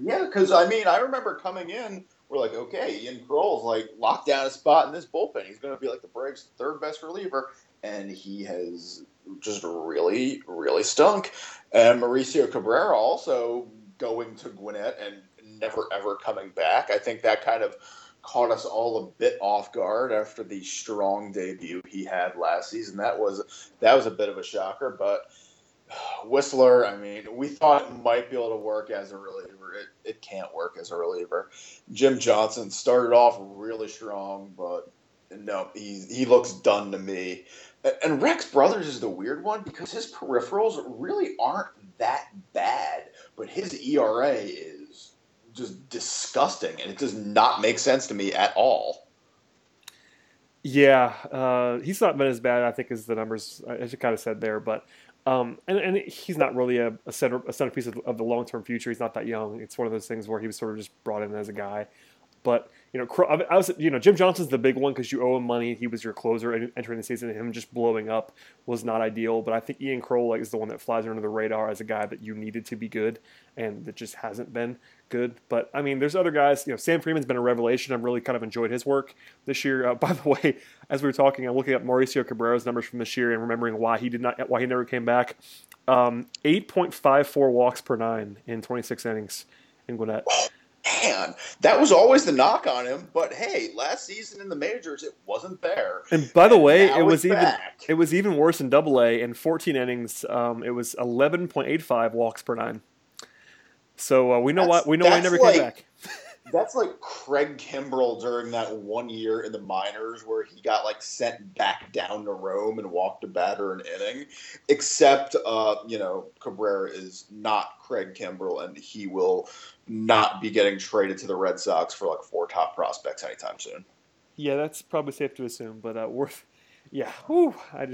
Yeah, because I remember coming in. We're like, okay, Ian Kroll's like locked down a spot in this bullpen. He's going to be like the Braves' third best reliever, and he has just really, really stunk. And Mauricio Cabrera also going to Gwinnett and never ever coming back. I think that kind of caught us all a bit off guard after the strong debut he had last season. That was a bit of a shocker, but Whistler, we thought it might be able to work as a reliever. It can't work as a reliever. Jim Johnson started off really strong, but no, he looks done to me. And Rex Brothers is the weird one because his peripherals really aren't that bad, but his ERA is just disgusting, and it does not make sense to me at all. Yeah, he's not been as bad, I think, as the numbers, as you kind of said there, but and he's not really a centerpiece of the long-term future. He's not that young. It's one of those things where he was sort of just brought in as a guy. But, Jim Johnson's the big one because you owe him money. He was your closer entering the season, and him just blowing up was not ideal. But I think Ian Kroll is the one that flies under the radar as a guy that you needed to be good and that just hasn't been good. But, there's other guys. Sam Freeman's been a revelation. I've really kind of enjoyed his work this year. By the way, as we were talking, I'm looking up Mauricio Cabrera's numbers from this year and remembering why he never came back. 8.54 walks per 9 in 26 innings in Gwinnett. Man, that was always the knock on him, but hey, last season in the majors, it wasn't there. And by the way, it was even worse in Double-A. In 14 innings, it was 11.85 walks per 9. So we know why he never came back. That's like Craig Kimbrell during that one year in the minors where he got sent back down to Rome and walked a batter an inning. Except, Cabrera is not Craig Kimbrell, and he will not be getting traded to the Red Sox for 4 top prospects anytime soon. Yeah, that's probably safe to assume, but worth. Yeah, I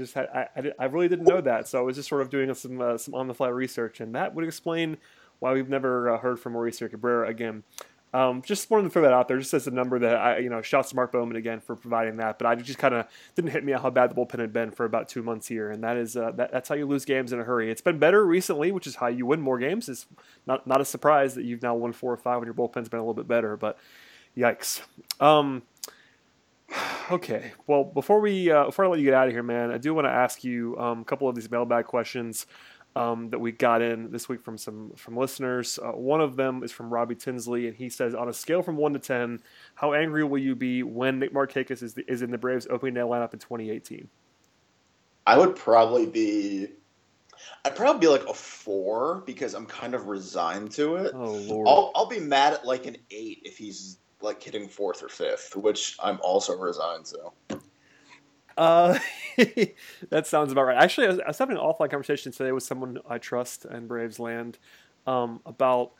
really didn't know that, so I was just sort of doing some on the fly research, and that would explain why we've never heard from Mauricio Cabrera again. Just wanted to throw that out there, just as a number that shouts to Mark Bowman again for providing that. But I just kind of didn't hit me out how bad the bullpen had been for about 2 months here, and that is that's how you lose games in a hurry. It's been better recently, which is how you win more games. It's not a surprise that you've now won 4 or 5 when your bullpen's been a little bit better. But yikes. Okay, well before I let you get out of here, man, I do want to ask you a couple of these mailbag questions that we got in this week from listeners. One of them is from Robbie Tinsley, and he says, on a scale from 1 to 10, how angry will you be when Nick Markakis is in the Braves' opening day lineup in 2018? I would probably be I'd probably be like a 4 because I'm kind of resigned to it. Oh, Lord. I'll be mad at like an 8 if he's like hitting 4th or 5th, which I'm also resigned to. That sounds about right. Actually, I was having an offline conversation today with someone I trust in Braves land about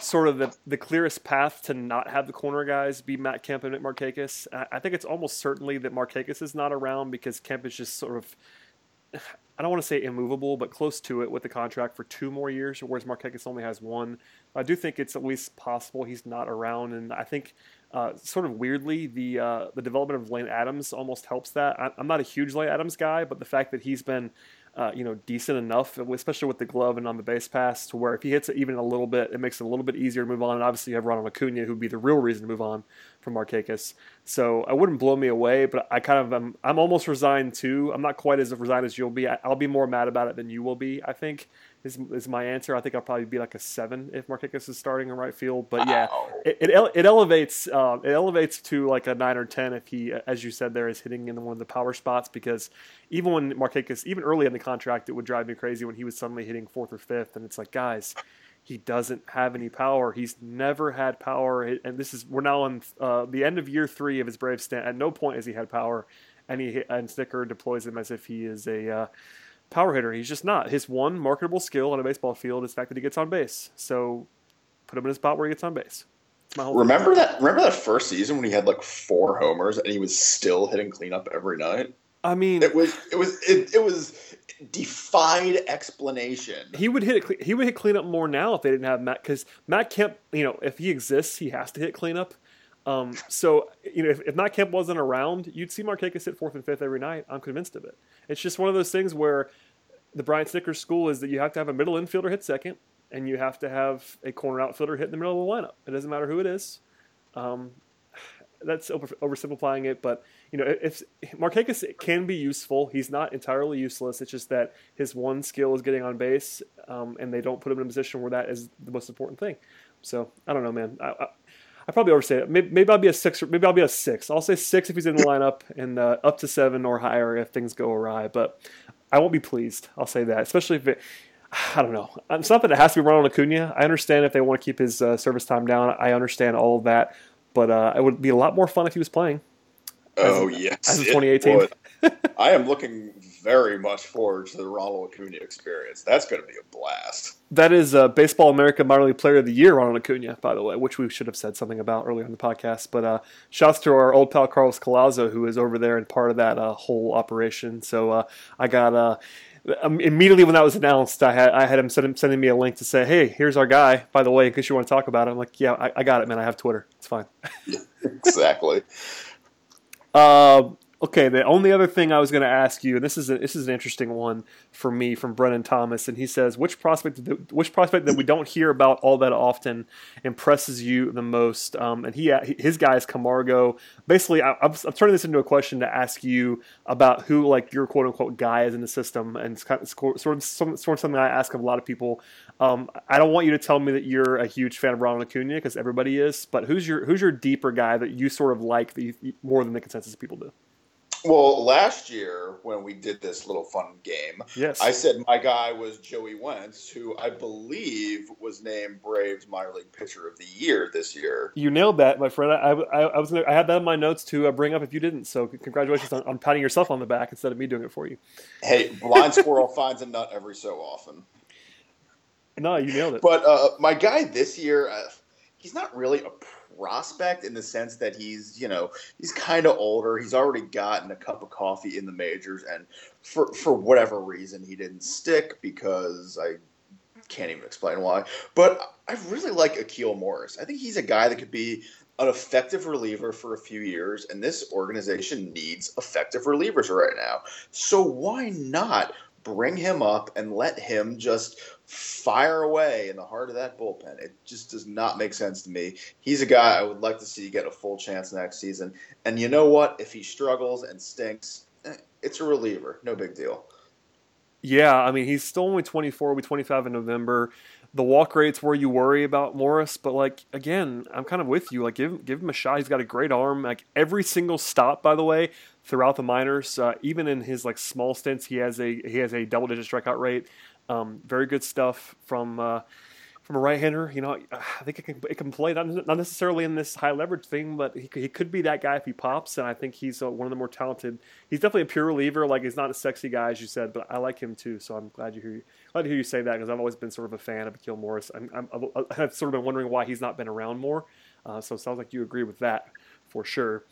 sort of the clearest path to not have the corner guys be Matt Kemp and Nick Markakis. I think it's almost certainly that Markakis is not around because Kemp is just sort of, I don't want to say immovable, but close to it with the contract for 2 more years, whereas Markakis only has 1. I do think it's at least possible he's not around, and I think sort of weirdly the development of Lane Adams almost helps that. I'm not a huge Lane Adams guy, but the fact that he's been decent enough, especially with the glove and on the base pass, to where if he hits it even a little bit, it makes it a little bit easier to move on. And obviously you have Ronald Acuna, who would be the real reason to move on from Markakis. So it wouldn't blow me away, but I kind of I'm almost resigned too. I'm not quite as resigned as you'll be. I'll be more mad about it than you will be, I think, is my answer. I think I'll probably be like a 7 if Markakis is starting in right field. But yeah, it elevates to like a 9 or 10 if he, as you said there, is hitting in one of the power spots. Because even when Markakis, even early in the contract, it would drive me crazy when he was suddenly hitting 4th or 5th, and it's like, guys, he doesn't have any power. He's never had power, and we're now on the end of year 3 of his Braves stint. At no point has he had power, and Snitker deploys him as if he is a power hitter. He's just not. His one marketable skill on a baseball field is the fact that he gets on base. So put him in a spot where he gets on base. Remember that first season when he had like 4 homers and he was still hitting cleanup every night? I mean, it was defied explanation. He would hit cleanup more now if they didn't have Matt, because Matt Kemp, if he exists, he has to hit cleanup. If Matt Kemp wasn't around, you'd see Markakis hit 4th and 5th every night. I'm convinced of it. It's just one of those things where the Brian Snitker school is that you have to have a middle infielder hit 2nd, and you have to have a corner outfielder hit in the middle of the lineup. It doesn't matter who it is. That's oversimplifying it, but if Markakis can be useful, he's not entirely useless. It's just that his one skill is getting on base, and they don't put him in a position where that is the most important thing. So I don't know, man. I probably overstate it. Maybe I'll be a 6. Maybe I'll be a 6. I'll say 6 if he's in the lineup, and up to 7 or higher if things go awry. But I won't be pleased. I'll say that, especially if it. I don't know. It's not that it has to be Ronald Acuna. I understand if they want to keep his service time down. I understand all of that. But it would be a lot more fun if he was playing. Oh, yes. As of 2018. I am looking very much forward to the Ronald Acuna experience. That's going to be a blast. That is Baseball America Minor League Player of the Year, Ronald Acuna, by the way, which we should have said something about earlier in the podcast. But shouts to our old pal Carlos Collazo, who is over there and part of that whole operation. So I got... immediately when that was announced, I had him sending me a link to say, hey, here's our guy, by the way, in case you want to talk about it. I'm like, yeah, I got it, man. I have Twitter. It's fine. Exactly. Okay, the only other thing I was going to ask you, and this is an interesting one for me from Brennan Thomas, and he says, which prospect that we don't hear about all that often impresses you the most? And his guy is Camargo. Basically, I'm turning this into a question to ask you about who like your quote unquote guy is in the system, and it's kind of sort of something I ask of a lot of people. I don't want you to tell me that you're a huge fan of Ronald Acuna because everybody is, but who's your deeper guy that you sort of like more than the consensus people do? Well, last year when we did this little fun game, yes, I said my guy was Joey Wentz, who I believe was named Braves Minor League Pitcher of the Year this year. You nailed that, my friend. I had that in my notes to bring up if you didn't, so congratulations on patting yourself on the back instead of me doing it for you. Hey, blind squirrel finds a nut every so often. No, you nailed it. But my guy this year, he's not really a prospect in the sense that he's kind of older. He's already gotten a cup of coffee in the majors, and for whatever reason he didn't stick, because I can't even explain why. But I really like Akil Morris. I think he's a guy that could be an effective reliever for a few years, and this organization needs effective relievers right now. So why not bring him up and let him just fire away in the heart of that bullpen? It just does not make sense to me. He's a guy I would like to see get a full chance next season. And you know what? If he struggles and stinks, it's a reliever. No big deal. Yeah, I mean, he's still only 24, will be 25 in November. The walk rate's where you worry about Morris, but like again, I'm kind of with you. Like give him a shot. He's got a great arm. Like every single stop, by the way, throughout the minors, even in his like small stints, he has a double digit strikeout rate. Very good stuff from a right-hander. You know, I think it can play, not necessarily in this high-leverage thing, but he could be that guy if he pops, and I think he's one of the more talented. He's definitely a pure reliever. Like, he's not a sexy guy, as you said, but I like him too, so I'm glad to hear you say that, because I've always been sort of a fan of Akil Morris. I've sort of been wondering why he's not been around more, so it sounds like you agree with that for sure.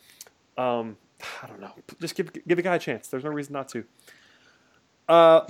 I don't know. Just give the guy a chance. There's no reason not to.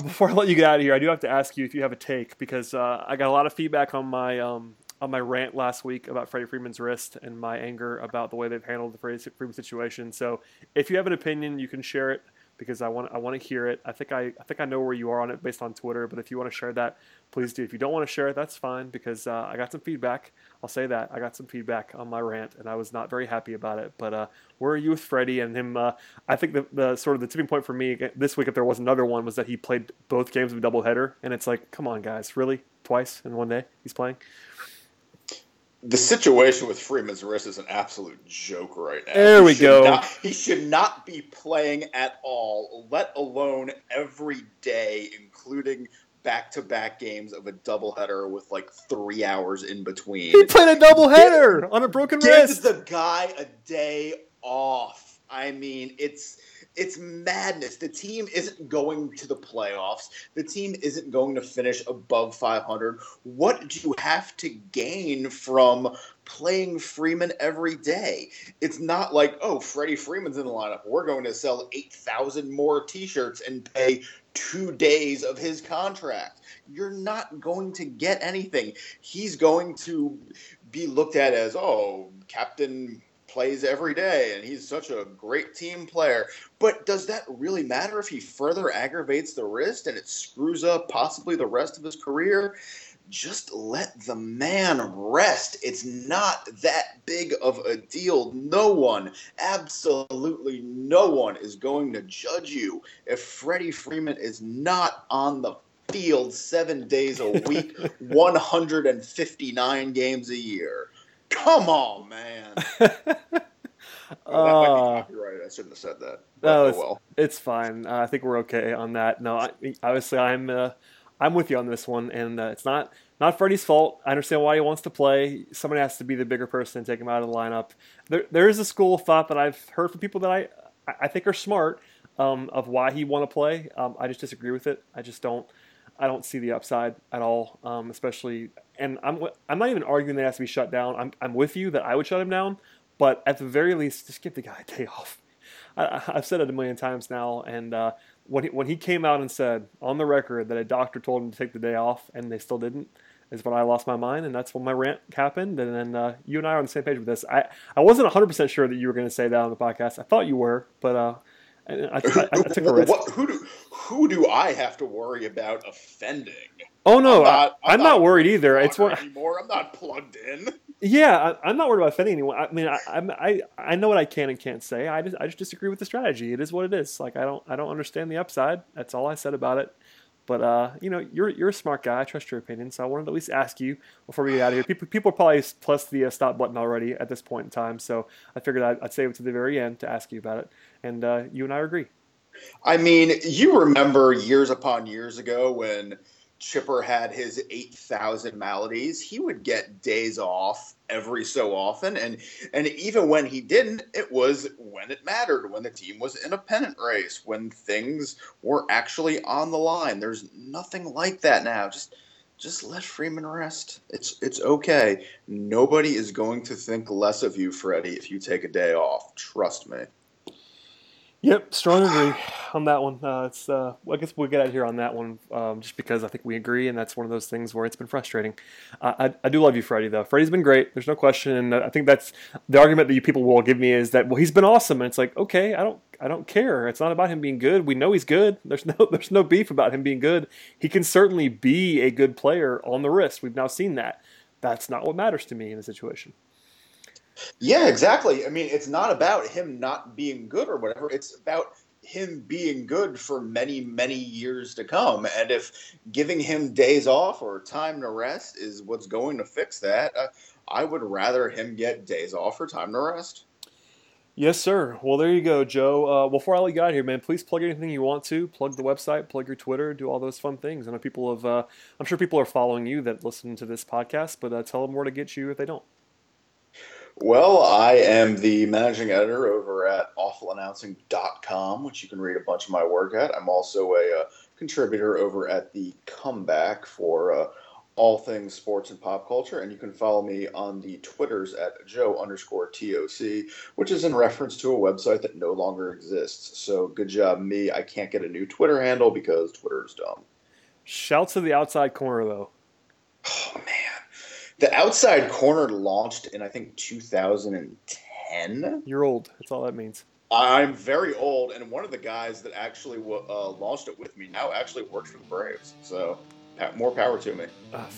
Before I let you get out of here, I do have to ask you if you have a take, because I got a lot of feedback on my rant last week about Freddie Freeman's wrist and my anger about the way they've handled the Freddie Freeman situation. So if you have an opinion, you can share it, because I want to hear it. I think I know where you are on it based on Twitter, but if you want to share that, please do. If you don't want to share it, that's fine, because I got some feedback. I'll say that. I got some feedback on my rant, and I was not very happy about it. But where are you with Freddie and him? I think the sort of the tipping point for me this week, if there was another one, was that he played both games of a doubleheader, and it's like, come on, guys, really? Twice in one day he's playing? The situation with Freeman's wrist is an absolute joke right now. There we go. He should not be playing at all, let alone every day, including back-to-back games of a doubleheader with like 3 hours in between. He played a doubleheader on a broken wrist. Gives the guy a day off. I mean, it's madness. The team isn't going to the playoffs. The team isn't going to finish above 500. What do you have to gain from playing Freeman every day? It's not like, oh, Freddie Freeman's in the lineup, we're going to sell 8,000 more T-shirts and pay 2 days of his contract. You're not going to get anything. He's going to be looked at as, oh, Captain plays every day, and he's such a great team player. But does that really matter if he further aggravates the wrist and it screws up possibly the rest of his career? Just let the man rest. It's not that big of a deal. No one, absolutely no one, is going to judge you if Freddie Freeman is not on the field 7 days a week, 159 games a year. Come on, man. That might be copyrighted. I shouldn't have said that. No, it's fine. I think we're okay on that. No, obviously I'm with you on this one, and it's not Freddie's fault. I understand why he wants to play. Somebody has to be the bigger person and take him out of the lineup. There is a school of thought that I've heard from people that I think are smart of why he want to play. I just disagree with it. I don't see the upside at all, especially. And I'm not even arguing that it has to be shut down. I'm with you that I would shut him down, but at the very least, just give the guy a day off. I've said it a million times now, and when he came out and said on the record that a doctor told him to take the day off and they still didn't, is when I lost my mind, and that's when my rant happened. And then you and I are on the same page with this. I wasn't 100% sure that you were going to say that on the podcast. I thought you were, but I took a risk. Who do I have to worry about offending? Oh, no, I'm not worried either. It's what anymore. I'm not plugged in. Yeah, I'm not worried about offending anyone. I mean, I know what I can and can't say. I just disagree with the strategy. It is what it is. Like, I don't understand the upside. That's all I said about it. But you know, you're a smart guy. I trust your opinion. So I wanted to at least ask you before we get out of here. People are probably pressed the stop button already at this point in time. So I figured I'd save it to the very end to ask you about it. And you and I agree. I mean, you remember years upon years ago when Chipper had his 8,000 maladies, he would get days off every so often, and even when he didn't, it was when it mattered, when the team was in a pennant race, when things were actually on the line. There's nothing like that now. Just let Freeman rest. It's okay. Nobody is going to think less of you, Freddie, if you take a day off. Trust me. Yep, strong agree on that one. It's I guess we'll get out of here on that one just because I think we agree, and that's one of those things where it's been frustrating. I do love you, Freddie, though. Freddie's been great. There's no question, and I think that's the argument that you people will give me is that, well, he's been awesome, and it's like, okay, I don't care. It's not about him being good. We know he's good. There's no beef about him being good. He can certainly be a good player on the wrist. We've now seen that. That's not what matters to me in the situation. Yeah, exactly. I mean, it's not about him not being good or whatever. It's about him being good for many, many years to come. And if giving him days off or time to rest is what's going to fix that, I would rather him get days off or time to rest. Yes, sir. Well, there you go, Joe. Before I let you out here, man, please plug anything you want to. Plug the website, plug your Twitter, do all those fun things. I know people have, I'm sure people are following you that listen to this podcast, but tell them where to get you if they don't. Well, I am the managing editor over at awfulannouncing.com, which you can read a bunch of my work at. I'm also a contributor over at The Comeback for all things sports and pop culture, and you can follow me on the Twitters at Joe_TOC, which is in reference to a website that no longer exists. So good job, me. I can't get a new Twitter handle because Twitter is dumb. Shout to the outside corner, though. Oh, man. The outside corner launched in, I think, 2010. You're old. That's all that means. I'm very old, and one of the guys that actually launched it with me now actually works for the Braves, so... more power to me.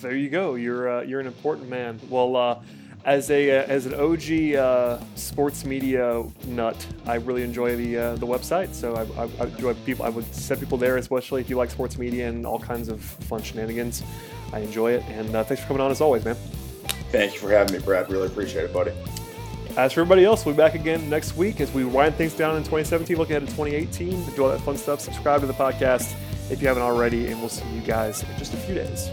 There you go. You're an important man. Well, as an OG sports media nut, I really enjoy the website. So I would send people there, especially if you like sports media and all kinds of fun shenanigans. I enjoy it, and thanks for coming on as always, man. Thank you for having me, Brad. Really appreciate it, buddy. As for everybody else, we'll be back again next week as we wind things down in 2017, looking ahead to 2018, do all that fun stuff. Subscribe to the podcast if you haven't already, and we'll see you guys in just a few days.